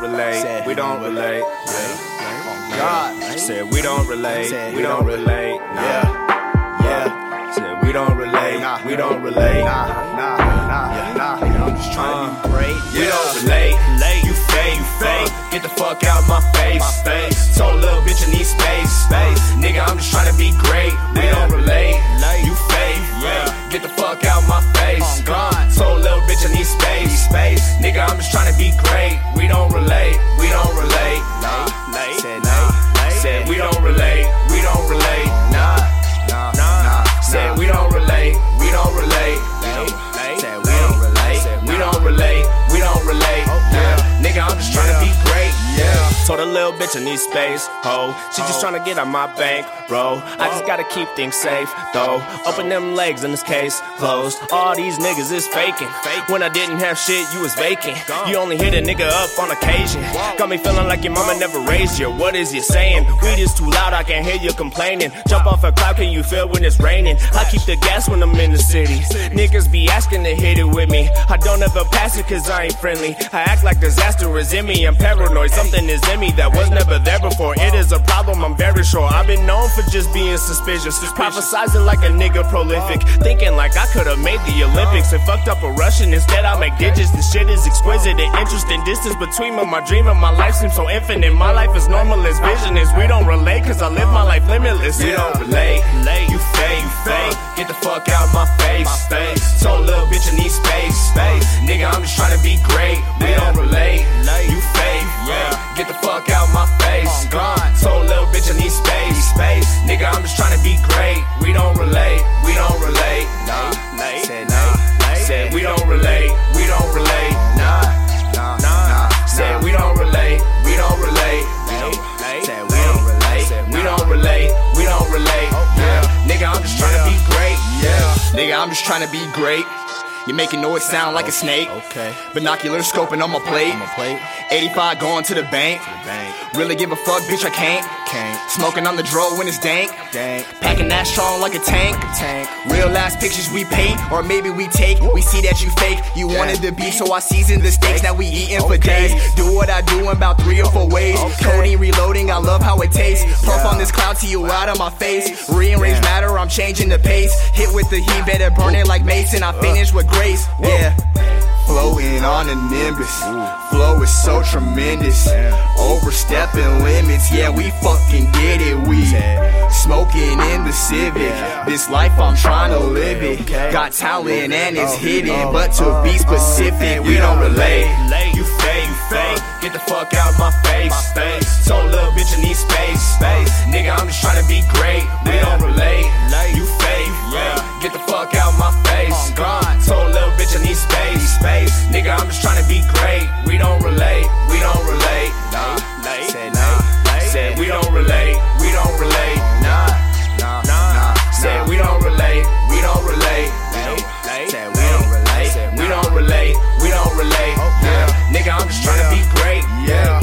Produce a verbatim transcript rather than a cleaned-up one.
don't relate, we don't relate. God said we don't relate, we don't relate. Yeah, yeah. Said we don't relate, we don't relate. Nah, nah, nah, nah. I'm just trying to be great. We don't relate, you fake, you fake. Get the fuck out my face. Told little bitch I need space, space. Nigga, I'm just trying to be great. We don't relate, you fake, fake. Get the fuck out my face. Told little bitch I need space, space. Nigga, I'm just trying to be great. We don't relate, we don't relate. Said we don't relate, we don't relate, nah, nah, nah. Said we don't relate, we don't relate. Said we don't relate, we don't relate, we don't relate. Yeah, nigga, I'm just tryna be great. Yeah. Told a little bitch I need space, ho. She just tryna get on my bank, bro. I just gotta keep things safe, though. Open them legs in this case closed. All these niggas is faking. When I didn't have shit, you was vacant. You only hit a nigga up on occasion. Got me feeling like your mama never raised you. What is you saying? Weed is too loud, I can't hear you complaining. Jump off a cloud, can you feel when it's raining? I keep the gas when I'm in the city. Niggas be asking to hit it with me. I don't ever pass it cause I ain't friendly. I act like disaster is in me, I'm paranoid. Something is in me that was never there before. It is a problem, I'm very sure. I've been known for just being suspicious, prophesizing like a nigga prolific, thinking like I could've made the Olympics and fucked up a Russian. Instead I make digits. This shit is exquisite and interesting. Distance between them, my dream and my life seems so infinite. My life is normal as vision is. We don't relate cause I live my life limitless. You don't relate, you fake, you fake. Get the fuck out my face. Told little bitch I need space, space. Nigga, I'm just trying to be great. We don't relate, you fake, yeah. Get the fuck out my face. Told little bitch I need space, space. Nigga, I'm just trying to be great. We don't relate, we don't relate. Nah, said nah. Said we don't relate, we don't relate. Nah, nah, nah. Said we don't relate, we don't relate. Said we don't relate, we don't relate, we don't relate. Yeah, nigga, I'm just trying to be great. Yeah, nigga, I'm just trying to be great. You're making noise sound like a snake. Okay. Binoculars scoping on my plate. eighty-five going to the bank. Really give a fuck, bitch, I can't. Smoking on the draw when it's dank. Packing that strong like a tank. Real ass pictures we paint, or maybe we take. We see that you fake. You wanted to be, so I seasoned the steaks. Now we eatin' for days. Do what I do in about three or four ways. Coding, reloading, I love how it tastes. Puff on this cloud till you out of my face. Rearrange matter, I'm changing the pace. Hit with the heat, better burn it like Mason. I finish with grace, yeah. Floating on a nimbus, flow is so tremendous. Overstepping limits, yeah, we fucking did it. We smoking in the Civic, this life I'm trying to live it. Got talent and it's hidden, but to be specific, we don't relate. You fake, you fake. Get the fuck out my face. Told little bitch I need space, space. Nigga, I'm just trying to be great. We don't relate. You fake, yeah. Get the fuck out my face. Told little bitch I need space, space. Nigga, I'm just trying to be great. We don't relate. We don't relate. Nah, said nah. Said we don't relate. We don't relate. Nah, nah, nah. Said we don't relate. We don't relate. Said we don't relate. We don't relate. We don't relate. Yeah, nigga, I'm just trying to be great. Yeah.